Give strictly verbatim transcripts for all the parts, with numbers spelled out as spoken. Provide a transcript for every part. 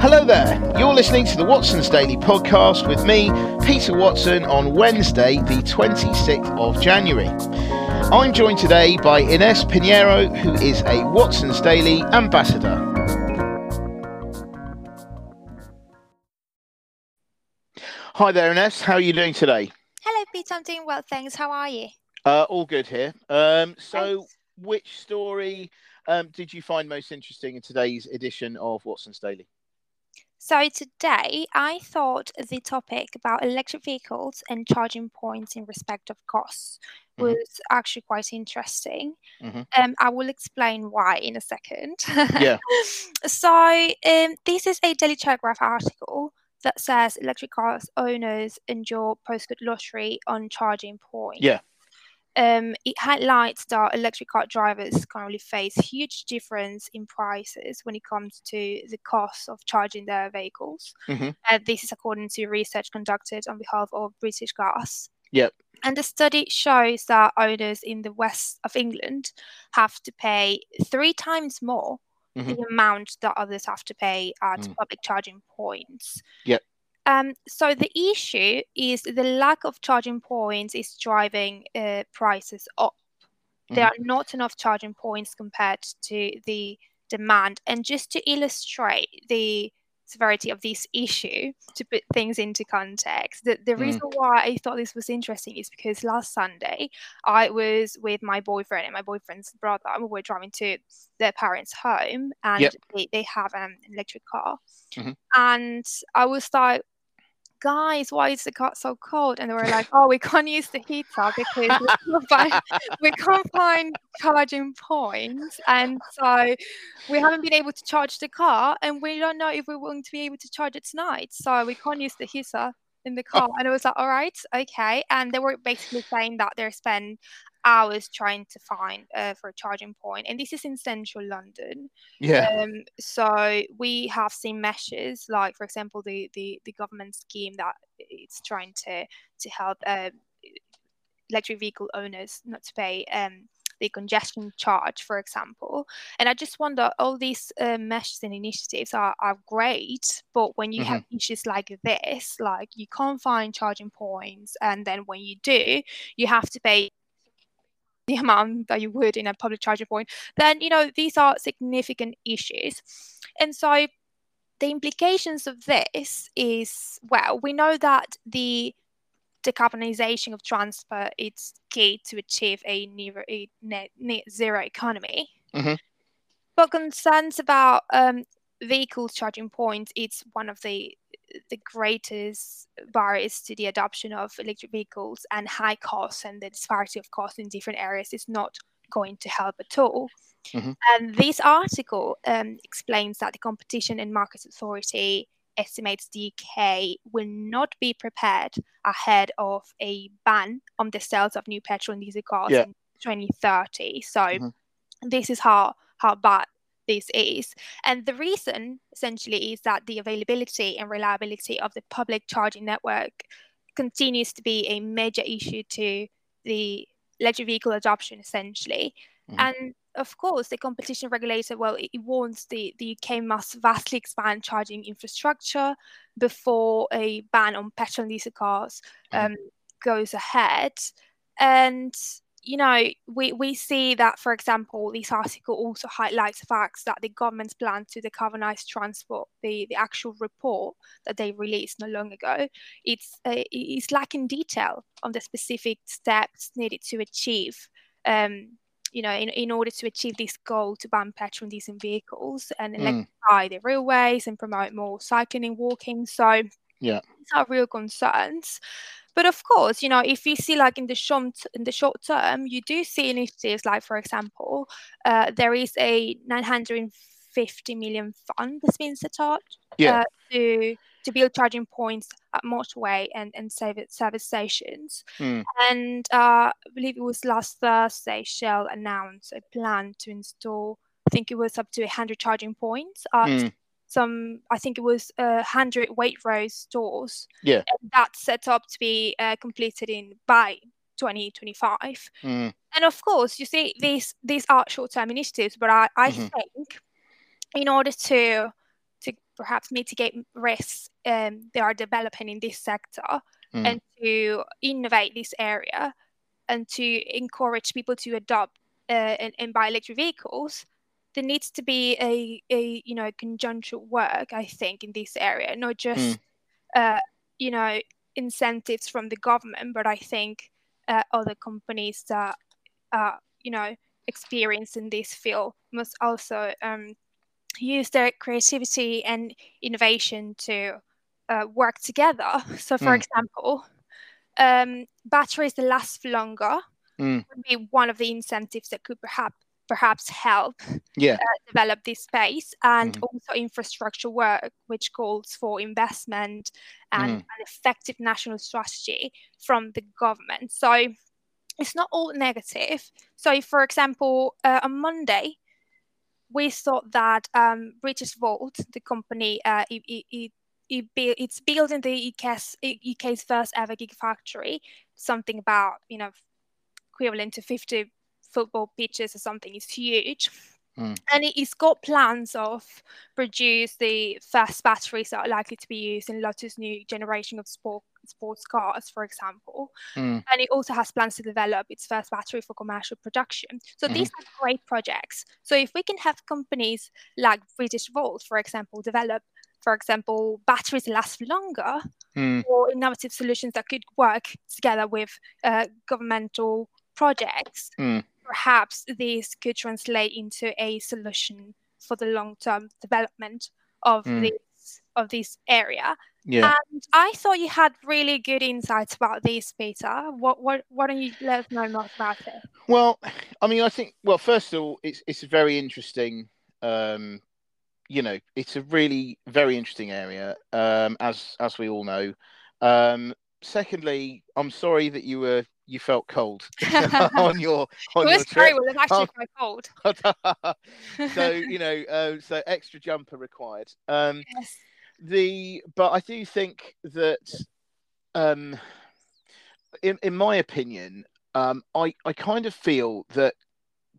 Hello there, you're listening to the Watson's Daily podcast with me, Peter Watson, on Wednesday the twenty-sixth of January. I'm joined today by Ines Pinheiro, who is a Watson's Daily ambassador. Hi there, Ines, how are you doing today? Hello Peter, I'm doing well thanks, how are you? Uh, all good here. Um, so thanks. Which story um, did you find most interesting in today's edition of Watson's Daily? So today I thought the topic about electric vehicles and charging points in respect of costs mm-hmm. was actually quite interesting. Mm-hmm. Um, I will explain why in a second. Yeah. So um, this is a Daily Telegraph article that says electric car owners endure postcode lottery on charging points. Yeah. Um, it highlights that electric car drivers currently face huge difference in prices when it comes to the cost of charging their vehicles. Mm-hmm. Uh, this is according to research conducted on behalf of British Gas. Yep. And the study shows that owners in the west of England have to pay three times more mm-hmm. the amount that others have to pay at mm. public charging points. Yep. Um, so the issue is the lack of charging points is driving uh, prices up. Mm-hmm. There are not enough charging points compared to the demand. And just to illustrate the severity of this issue, to put things into context, the, the mm. reason why I thought this was interesting is because last Sunday I was with my boyfriend and my boyfriend's brother. We were driving to their parents' home, and yep. they, they have an electric car. Mm-hmm. And I was like, guys, why is the car so cold? And they were like, oh, we can't use the heater because we can't find, we can't find charging points. And so we haven't been able to charge the car, and we don't know if we're going to be able to charge it tonight. So we can't use the heater in the car. And I was like, all right, okay. And they were basically saying that they spend hours trying to find uh, for a charging point, and this is in central London. Yeah. Um, so we have seen measures like, for example, the the, the government scheme that it's trying to to help uh, electric vehicle owners not to pay um, the congestion charge, for example. And I just wonder, all these uh, measures and initiatives are, are great, but when you mm-hmm. have issues like this, like you can't find charging points, and then when you do, you have to pay the amount that you would in a public charging point, then, you know, these are significant issues. And so the implications of this is, well, we know that the decarbonisation of transport is key to achieve a net, net zero economy. Mm-hmm. But concerns about um, vehicle charging points, it's one of the the greatest barriers to the adoption of electric vehicles, and high costs and the disparity of costs in different areas is not going to help at all. Mm-hmm. And this article um, explains that the Competition and Markets Authority estimates the U K will not be prepared ahead of a ban on the sales of new petrol and diesel cars yeah. in twenty thirty. So mm-hmm. this is how, how bad this is. And the reason essentially is that the availability and reliability of the public charging network continues to be a major issue to the electric vehicle adoption essentially. Mm-hmm. And of course the competition regulator, well, it warns the, the U K must vastly expand charging infrastructure before a ban on petrol and diesel cars um, mm-hmm. goes ahead. And you know, we, we see that, for example, this article also highlights the facts that the government's plan to decarbonise transport, the, the actual report that they released not long ago, it's, uh, it's lacking detail on the specific steps needed to achieve, um, you know, in, in order to achieve this goal to ban petrol and diesel vehicles and electrify mm. the railways and promote more cycling and walking. So yeah, these are real concerns. But of course, you know, if you see like in the short, in the short term, you do see initiatives like, for example, uh, there is a nine hundred fifty million fund that's been set up yeah. uh, to to build charging points at motorway and, and service stations. Mm. And uh, I believe it was last Thursday, Shell announced a plan to install, I think it was up to one hundred charging points at mm. some, I think it was uh, one hundred Waitrose stores. Yeah. And that's set up to be uh, completed in by twenty twenty-five. Mm. And of course, you see, these these are short-term initiatives, but I, I mm-hmm. think in order to to perhaps mitigate risks um, they are developing in this sector mm. and to innovate this area and to encourage people to adopt uh, and, and buy electric vehicles, there needs to be a, a you know, conjunction work, I think, in this area, not just, mm. uh, you know, incentives from the government, but I think uh, other companies that are, you know, experienced in this field must also um, use their creativity and innovation to uh, work together. So, for mm. example, um, batteries that last for longer mm. would be one of the incentives that could perhaps perhaps help yeah. uh, develop this space, and mm. also infrastructure work, which calls for investment and mm. an effective national strategy from the government. So it's not all negative. So, for example, uh, on Monday, we saw that um, Britishvolt, the company, uh, it, it, it, it be, it's building the U K's, U K's first ever gigafactory, something about, you know, equivalent to fifty football pitches or something. Is huge. Mm. And it's got plans of produce the first batteries that are likely to be used in Lotus' new generation of sport, sports cars, for example. Mm. And it also has plans to develop its first battery for commercial production. So mm. these are great projects. So if we can have companies like Britishvolt, for example, develop, for example, batteries that last longer mm. or innovative solutions that could work together with uh, governmental projects, mm. perhaps this could translate into a solution for the long-term development of mm. this of this area. Yeah. And I thought you had really good insights about this, Peter. What what why don't you let us know more about it? Well, I mean, I think, well, first of all, it's it's very interesting. Um, you know, it's a really very interesting area, um, as as we all know. Um, secondly, I'm sorry that you were. You felt cold on your on it was your trip. Well, it was actually quite cold. So, you know, uh, so extra jumper required. Um, yes. The but I do think that, um, in in my opinion, um, I I kind of feel that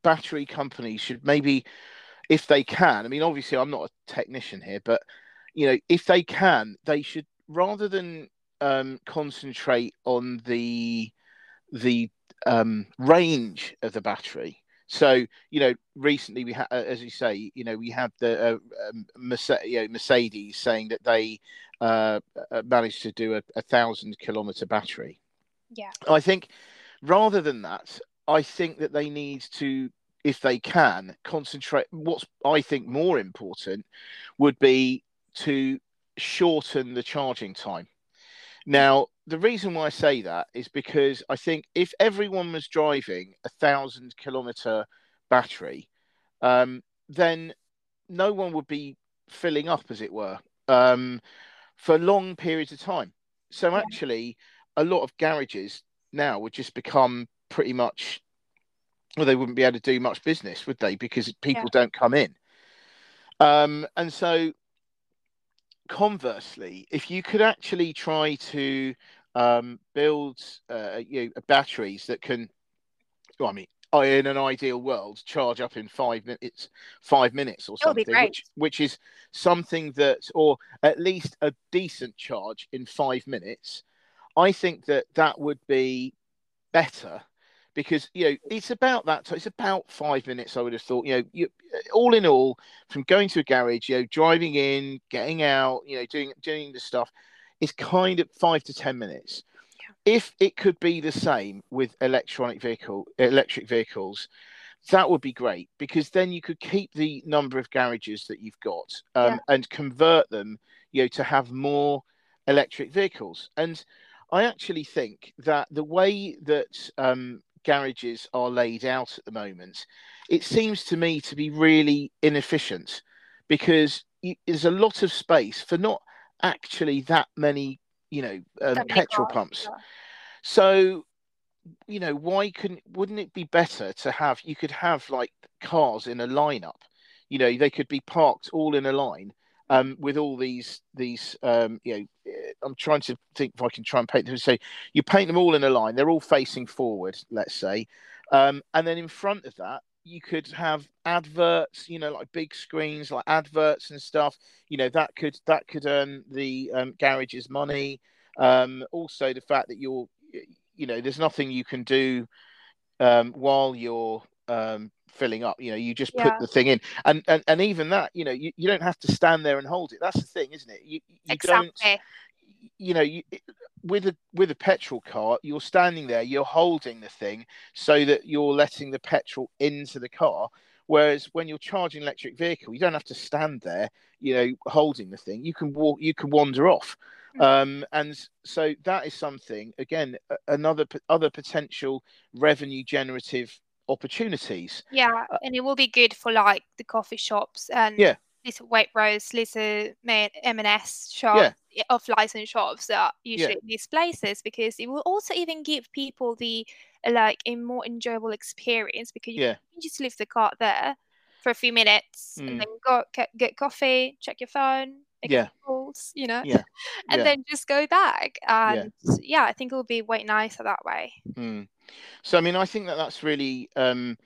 battery companies should maybe, if they can. I mean, obviously, I'm not a technician here, but you know, if they can, they should, rather than um, concentrate on the the um, range of the battery. So, you know, recently we had, as you say, you know, we had the uh, um, Mercedes, you know, Mercedes saying that they uh, managed to do a, a thousand kilometer battery. Yeah. I think rather than that, I think that they need to, if they can, concentrate. What's I think more important would be to shorten the charging time. Now, the reason why I say that is because I think if everyone was driving a thousand kilometer battery, um, then no one would be filling up, as it were, um, for long periods of time. So actually, a lot of garages now would just become pretty much, well, they wouldn't be able to do much business, would they? Because people yeah. don't come in. Um, and so conversely, if you could actually try to um, build uh, you know, batteries that can, well, I mean, in an ideal world, charge up in five minutes, five minutes or something, which, which is something that, or at least a decent charge in five minutes, I think that that would be better. Because, you know, it's about that. It's about five minutes, I would have thought. You know, you, all in all, from going to a garage, you know, driving in, getting out, you know, doing doing the stuff, it's kind of five to ten minutes. Yeah. If it could be the same with electronic vehicle, electric vehicles, that would be great. Because then you could keep the number of garages that you've got um, yeah. and convert them, you know, to have more electric vehicles. And I actually think that the way that um, garages are laid out at the moment, it seems to me to be really inefficient, because you, there's a lot of space for not actually that many, you know, um, petrol cars, pumps. Yeah. So, you know, why couldn't, wouldn't it be better to have, you could have like cars in a lineup, you know, they could be parked all in a line um, with all these, these, um, you know, I'm trying to think if I can try and paint them. So you paint them all in a line. They're all facing forward, let's say. Um, and then in front of that, you could have adverts, you know, like big screens, like adverts and stuff. You know, that could that could earn the um, garages money. Um, also, the fact that you're, you know, there's nothing you can do um, while you're um, filling up. You know, you just yeah. put the thing in, and and and even that, you know, you, you don't have to stand there and hold it. That's the thing, isn't it? You, you exactly. don't. You know, you, with a with a petrol cart, you're standing there, you're holding the thing so that you're letting the petrol into the car. Whereas when you're charging an electric vehicle, you don't have to stand there, you know, holding the thing. You can walk, you can wander off. Um, and so that is something, again, another other potential revenue generative opportunities. Yeah, and it will be good for like the coffee shops and yeah. little Waitrose, little M and S shops, yeah. of licensed shops that are usually yeah. in these places, because it will also even give people the like a more enjoyable experience, because you yeah. can just leave the cart there for a few minutes mm. and then go get, get coffee, check your phone, make yeah. calls, you know, yeah. and yeah. then just go back. And yeah. yeah, I think it will be way nicer that way. Mm. So, I mean, I think that that's really, um,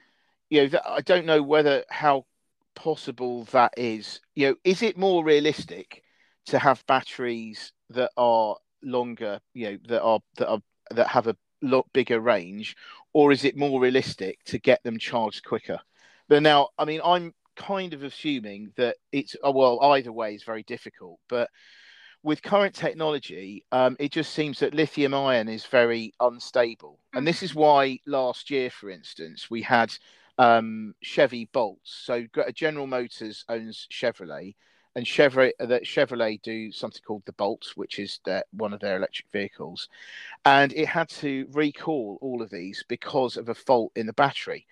you know, that, I don't know whether how possible that is. You know, is it more realistic to have batteries that are longer, you know, that are that are that have a lot bigger range, or is it more realistic to get them charged quicker? But now, I mean, I'm kind of assuming that it's oh, well, either way is very difficult, but with current technology, um, it just seems that lithium ion is very unstable, and this is why last year, for instance, we had um Chevy Bolts. So General Motors owns Chevrolet, and Chevrolet that Chevrolet do something called the Bolts, which is their, one of their electric vehicles, and it had to recall all of these because of a fault in the battery.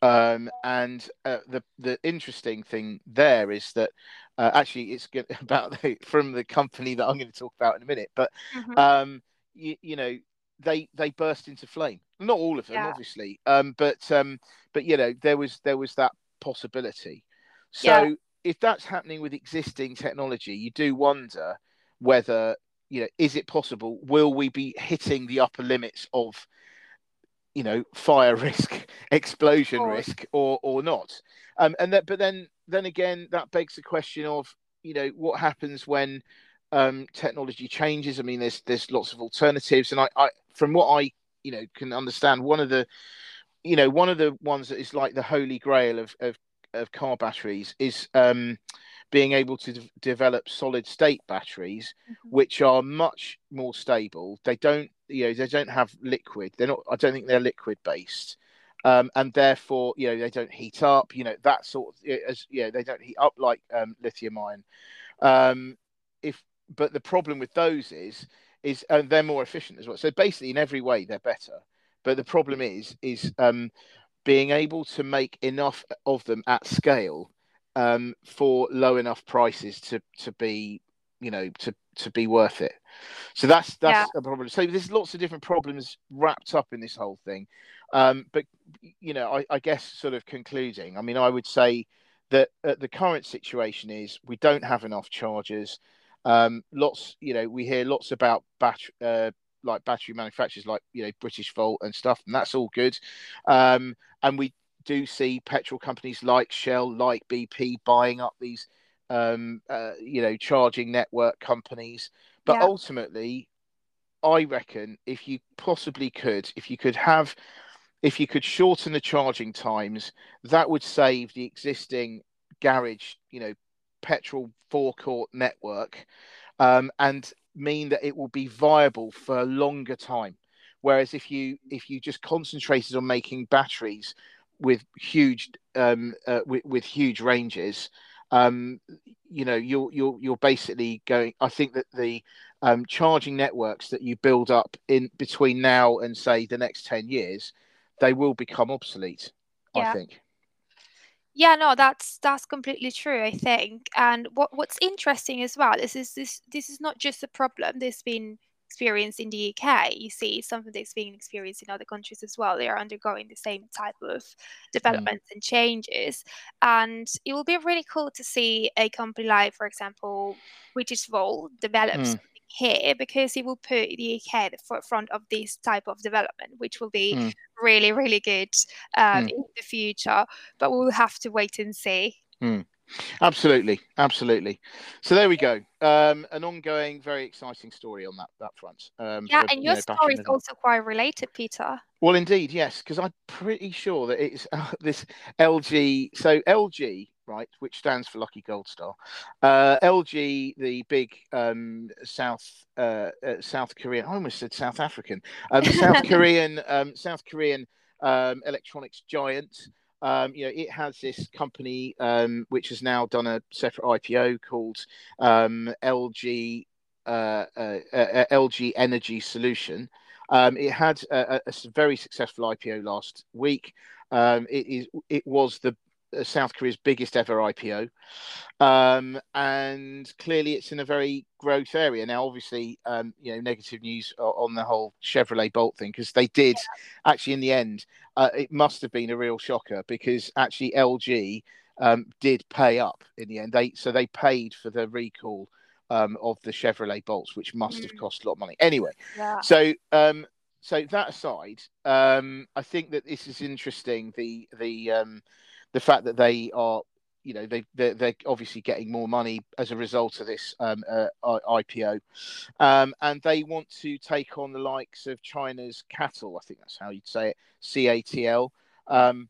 Um, and uh, the the interesting thing there is that uh, actually it's good about the, from the company that I'm going to talk about in a minute, but mm-hmm. um you, you know they they burst into flame. Not all of them, yeah. obviously, um, but um, but you know there was there was that possibility. So yeah. if that's happening with existing technology, you do wonder whether, you know, is it possible? Will we be hitting the upper limits of, you know, fire risk, explosion oh. risk, or or not? Um, and that, but then then again, that begs the question of, you know, what happens when um, technology changes? I mean, there's there's lots of alternatives, and I, I from what I you know can understand, one of the you know one of the ones that is like the holy grail of of, of car batteries is um being able to de- develop solid state batteries, mm-hmm. which are much more stable. They don't you know they don't have liquid, they're not I don't think they're liquid based, um and therefore you know they don't heat up, you know that sort of as you know they don't heat up like um lithium ion. Um if but the problem with those is Is and they're more efficient as well. So basically, in every way, they're better. But the problem is, is um, being able to make enough of them at scale um, for low enough prices to to be, you know, to to be worth it. So that's that's yeah. a problem. So there's lots of different problems wrapped up in this whole thing. Um, but you know, I, I guess sort of concluding. I mean, I would say that uh, the current situation is we don't have enough chargers. Um, lots, you know, we hear lots about battery, uh, like battery manufacturers, like you know, Britishvolt and stuff, and that's all good. Um, and we do see petrol companies like Shell, like B P, buying up these, um, uh, you know, charging network companies. But yeah. ultimately, I reckon if you possibly could, if you could have, if you could shorten the charging times, that would save the existing garage, you know, petrol forecourt network, um, and mean that it will be viable for a longer time. Whereas if you if you just concentrated on making batteries with huge um, uh, with, with huge ranges, um, you know you're you're you're basically going. I think that the um, charging networks that you build up in between now and say the next ten years, they will become obsolete. Yeah. I think. Yeah, no, that's that's completely true, I think. And what what's interesting as well is this this this is not just a problem that's been experienced in the U K. You see, it's something that's being experienced in other countries as well. They are undergoing the same type of developments mm. and changes. And it will be really cool to see a company like, for example, Britishvolt develop mm. something here, because it will put the U K at the forefront of this type of development, which will be mm. really, really good um, mm. in the future. But we'll have to wait and see. Mm. Absolutely, absolutely. So there we go. Um, an ongoing, very exciting story on that that front. Um, yeah, for, and your you know, story is also quite related, Peter. Well, indeed, yes, because I'm pretty sure that it's uh, this L G. So L G, right, which stands for Lucky Gold Star. Uh, L G, the big um, South uh, uh, South Korean. I almost said South African. Um, South Korean. Um, South Korean um, electronics giant. Um, you know, it has this company um, which has now done a separate I P O called um, L G uh, uh, uh, L G Energy Solution. Um, it had a, a very successful I P O last week. Um, it is it was the South Korea's biggest ever I P O, um, and clearly it's in a very growth area now. Obviously, um, you know, negative news on the whole Chevrolet Bolt thing, because they did yeah. actually in the end. Uh, it must have been a real shocker, because actually L G um, did pay up in the end. They so they paid for the recall um, of the Chevrolet Bolts, which must mm. have cost a lot of money. Anyway, yeah. so. Um, So that aside, um, I think that this is interesting. The the um, the fact that they are, you know, they they're, they're obviously getting more money as a result of this um, uh, I P O, um, and they want to take on the likes of China's C A T L. I think that's how you'd say it, C A T L. Um,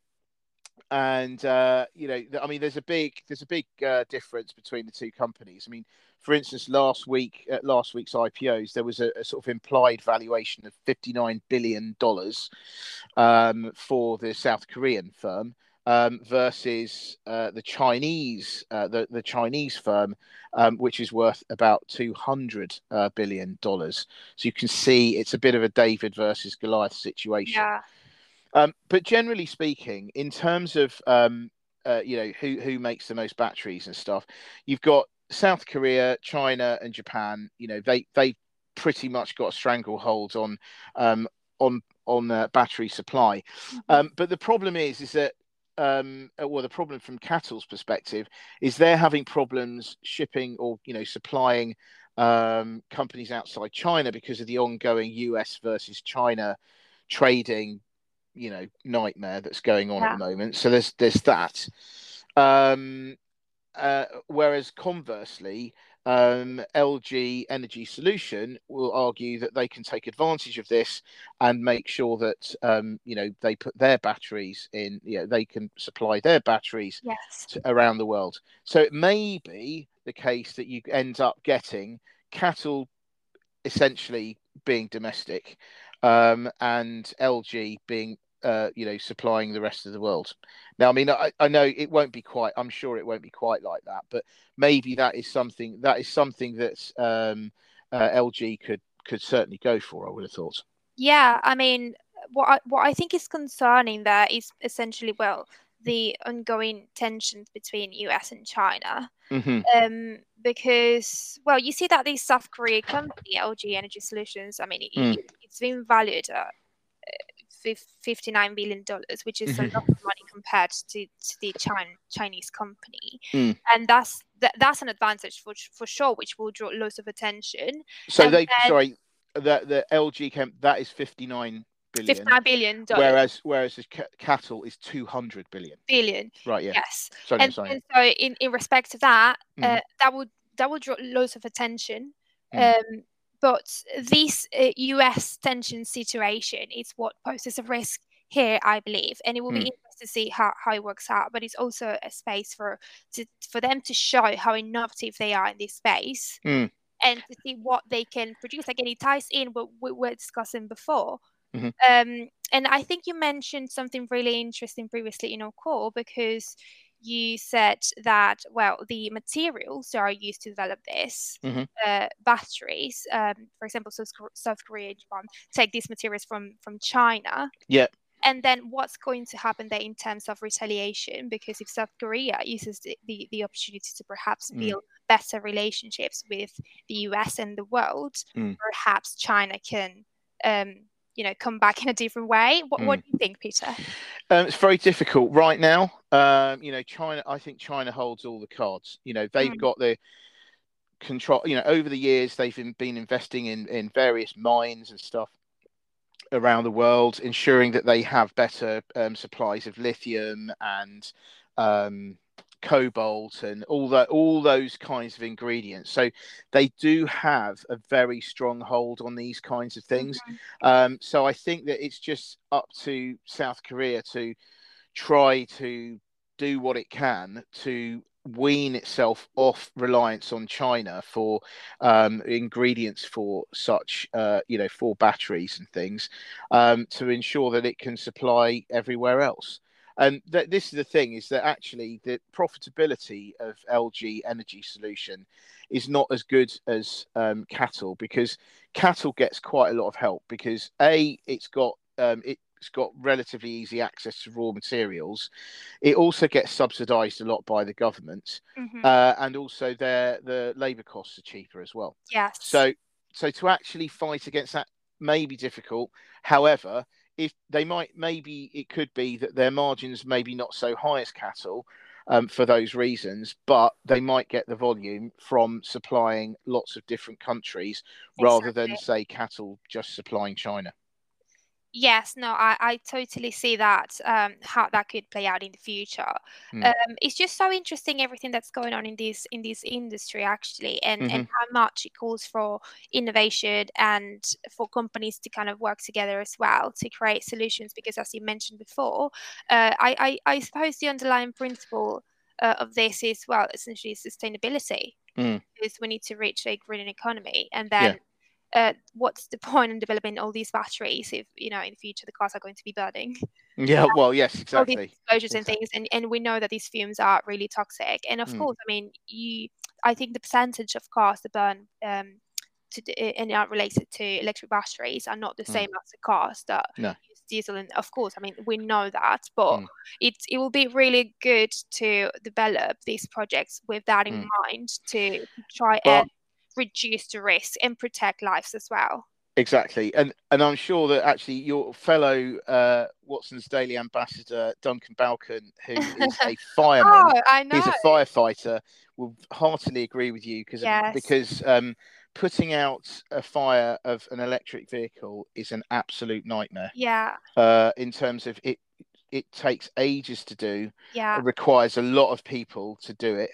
and uh, you know, I mean, there's a big there's a big uh, difference between the two companies. I mean. For instance, last week at last week's I P Os, there was a, a sort of implied valuation of fifty-nine billion dollars um, for the South Korean firm um, versus uh, the Chinese uh, the, the Chinese firm, um, which is worth about two hundred billion dollars. So you can see it's a bit of a David versus Goliath situation. Yeah. Um, but generally speaking, in terms of um, uh, you know who who makes the most batteries and stuff, you've got South Korea, China, and Japan. You know, they they pretty much got a stranglehold on um, on on uh, battery supply. Um, but the problem is, is that um, well, the problem from C A T L's perspective is they're having problems shipping or you know supplying um, companies outside China because of the ongoing U S versus China trading, you know, nightmare that's going on yeah. at the moment. So there's there's that. Um, Uh, whereas conversely, um, L G Energy Solution will argue that they can take advantage of this and make sure that um, you know they put their batteries in. You know, they can supply their batteries yes. to, around the world. So it may be the case that you end up getting C A T L essentially being domestic um, and L G being. Uh, you know, supplying the rest of the world. Now, I mean, I, I know it won't be quite. I'm sure it won't be quite like that. But maybe that is something that is something that um, uh, L G could could certainly go for. I would have thought. Yeah, I mean, what I, what I think is concerning there is essentially well the ongoing tensions between U S and China, mm-hmm. um, because well, you see that the South Korea company L G Energy Solutions. I mean, it, mm. it, it's been valued at. fifty-nine billion dollars, which is a lot of money compared to, to the China, Chinese company, mm. and that's that, that's an advantage for for sure, which will draw lots of attention. So and they then, sorry, the the L G camp that is fifty-nine billion. fifty-nine billion. Whereas whereas the C A T L is two hundred billion. Billion. Right. Yeah. Yes. Sorry, and, sorry. and so in in respect to that, mm. uh, that would that would draw loads of attention. Mm. Um, But this uh, U S tension situation is what poses a risk here, I believe. And it will mm. be interesting to see how, how it works out. But it's also a space for to, for them to show how innovative they are in this space mm. and to see what they can produce. Again, it ties in what we were discussing before. Mm-hmm. Um, and I think you mentioned something really interesting previously in our call because you said that, well, the materials that are used to develop this mm-hmm. uh, batteries, um, for example, South, South Korea and Japan take these materials from, from China. Yeah. And then what's going to happen there in terms of retaliation? Because if South Korea uses the, the, the opportunity to perhaps mm. build better relationships with the U S and the world, mm. perhaps China can... Um, you know, come back in a different way. What, mm. what do you think, Peter? Um, it's very difficult right now. Um, you know, China, I think China holds all the cards. You know, they've mm. got the control, you know, over the years, they've been investing in, in various mines and stuff around the world, ensuring that they have better um, supplies of lithium and um, cobalt and all that, all those kinds of ingredients. So they do have a very strong hold on these kinds of things. Mm-hmm. Um, so I think that it's just up to South Korea to try to do what it can to wean itself off reliance on China for um, ingredients for such, uh, you know, for batteries and things, um, to ensure that it can supply everywhere else. And th this is the thing, is that actually the profitability of L G Energy Solution is not as good as um, C A T L, because C A T L gets quite a lot of help because A, it's got, um, it, it's got relatively easy access to raw materials. It also gets subsidized a lot by the government. Mm-hmm. Uh, and also their the labor costs are cheaper as well. Yes. So so to actually fight against that may be difficult. However, if they might, maybe it could be that their margins may be not so high as C A T L um, for those reasons, but they might get the volume from supplying lots of different countries. Exactly. Rather than, say, C A T L just supplying China. Yes, no, I, I totally see that, um, how that could play out in the future. Mm. Um, it's just so interesting, everything that's going on in this in this industry, actually, and, mm-hmm. and how much it calls for innovation and for companies to kind of work together as well to create solutions. Because as you mentioned before, uh, I, I, I suppose the underlying principle uh, of this is, well, essentially sustainability. Mm. Because we need to reach a green economy, and then... Yeah. Uh, what's the point in developing all these batteries if, you know, in the future the cars are going to be burning? Yeah, um, well, yes, exactly. All these exposures exactly. and things, and, and we know that these fumes are really toxic. And of mm. course, I mean, you, I think the percentage of cars that burn um, to, and are related to electric batteries are not the same mm. as the cars that no. use diesel. And of course, I mean, we know that, but mm. it, it will be really good to develop these projects with that in mm. mind to try well, and reduce the risk and protect lives as well. Exactly. And and I'm sure that actually your fellow uh, Watson's Daily ambassador, Duncan Balcon, who is a fireman, oh, I know. he's a firefighter, will heartily agree with you, because yes. because um, putting out a fire of an electric vehicle is an absolute nightmare. Yeah. Uh, in terms of it, it takes ages to do. Yeah. It requires a lot of people to do it.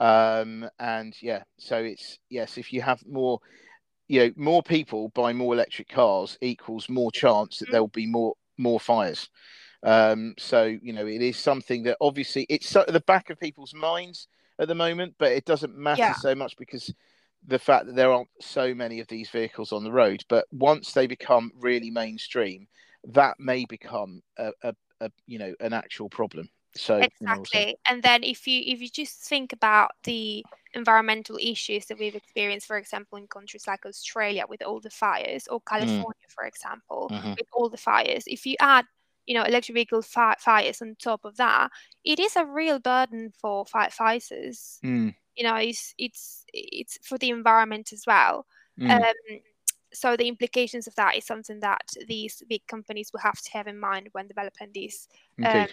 Um and yeah, so it's yes, if you have more, you know, more people buy more electric cars equals more chance that there will be more more fires. Um so, you know, it is something that obviously it's at the back of people's minds at the moment, but it doesn't matter yeah. so much because the fact that there aren't so many of these vehicles on the road. But once they become really mainstream, that may become a, a, a you know, an actual problem. So, exactly, you know, and then if you if you just think about the environmental issues that we've experienced, for example, in countries like Australia with all the fires, or California, mm. for example, mm-hmm. with all the fires, if you add, you know, electric vehicle fi fires on top of that, it is a real burden for firefighters. Mm. You know, it's it's it's for the environment as well. Mm. Um, so the implications of that is something that these big companies will have to have in mind when developing these. Um,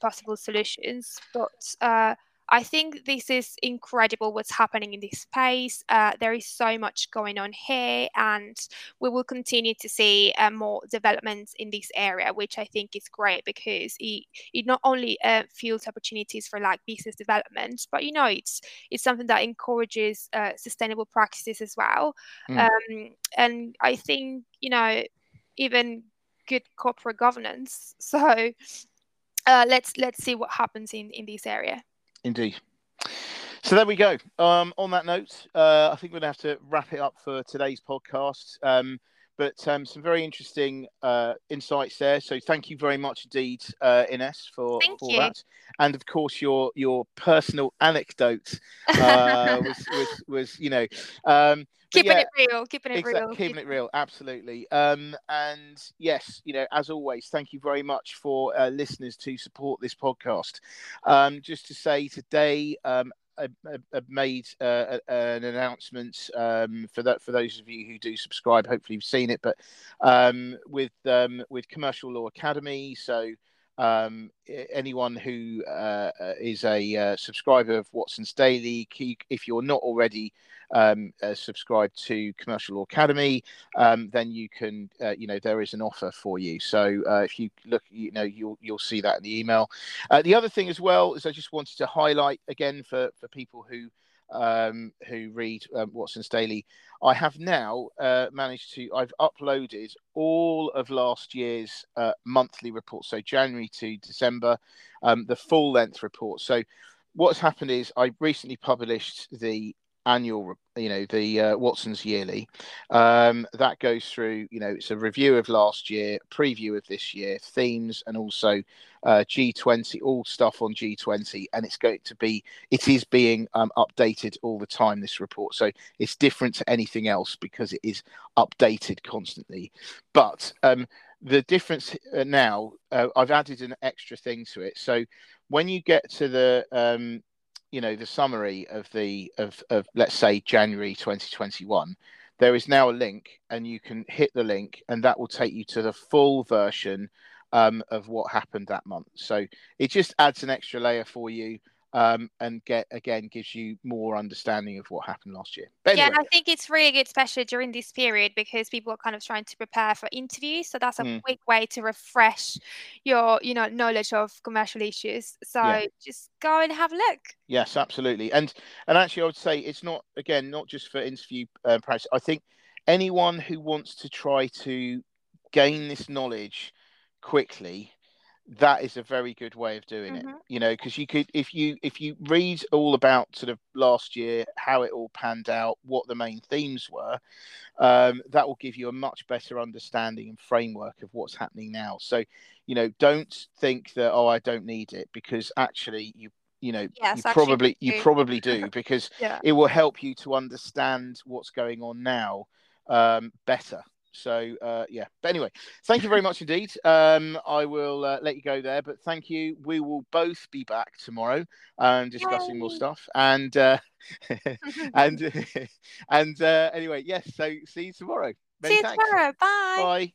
possible solutions. But uh, I think this is incredible what's happening in this space. Uh, there is so much going on here, and we will continue to see uh, more developments in this area, which I think is great, because it, it not only uh, fuels opportunities for like business development, but, you know, it's it's something that encourages uh, sustainable practices as well. Mm. Um, and I think, you know, even good corporate governance. So Uh, let's let's see what happens in, in this area. Indeed. So there we go. Um, on that note, uh, I think we're going to have to wrap it up for today's podcast. Um, but um, some very interesting uh, insights there. So thank you very much indeed, uh, Ines, for, for that. And of course, your your personal anecdote uh, was, was, was, you know... Um, keeping yeah, it real, keeping it exactly, real. Keeping it real, absolutely. Um, and yes, you know, as always, thank you very much for uh, listeners to support this podcast. Um, just to say today... Um, I've made uh, an announcement um, for that for those of you who do subscribe. Hopefully, you've seen it, but um, with um, with Commercial Law Academy. So um, anyone who uh, is a uh, subscriber of Watson's Daily, if you're not already um, uh, subscribe to Commercial Law Academy, um, then you can, uh, you know, there is an offer for you. So uh, if you look, you know, you'll you'll see that in the email. Uh, the other thing as well is I just wanted to highlight again for for people who um who read um, Watson's Daily, I have now uh, managed to I've uploaded all of last year's uh, monthly reports, so January to December, um the full length report. So what's happened is I recently published the annual, you know, the uh, Watson's yearly, um that goes through, you know, it's a review of last year, preview of this year, themes, and also uh G twenty, all stuff on G twenty, and it's going to be it is being um updated all the time, this report, so it's different to anything else because it is updated constantly. But um the difference now, uh, I've added an extra thing to it, so when you get to the um you know, the summary of the of, of let's say January twenty twenty-one, there is now a link, and you can hit the link and that will take you to the full version um, of what happened that month. So it just adds an extra layer for you, um, and get again gives you more understanding of what happened last year. But anyway. Yeah, and I think it's really good, especially during this period, because people are kind of trying to prepare for interviews. So that's a mm. quick way to refresh your, you know, knowledge of commercial issues. So yeah. just go and have a look. Yes, absolutely. And and actually, I would say it's not, again, not just for interview uh, practice. I think anyone who wants to try to gain this knowledge quickly, that is a very good way of doing mm-hmm. it, you know, because you could, if you if you read all about sort of last year, how it all panned out, what the main themes were, um, that will give you a much better understanding and framework of what's happening now. So, you know, don't think that, oh, I don't need it, because actually you you know, yes, you probably you probably do, because yeah. it will help you to understand what's going on now um, better. So, uh, yeah. But anyway, thank you very much indeed. Um, I will uh, let you go there, but thank you. We will both be back tomorrow and um, discussing Yay. more stuff. And uh, and and uh, anyway, yes. So see you tomorrow. Many see you thanks. tomorrow. Bye. Bye.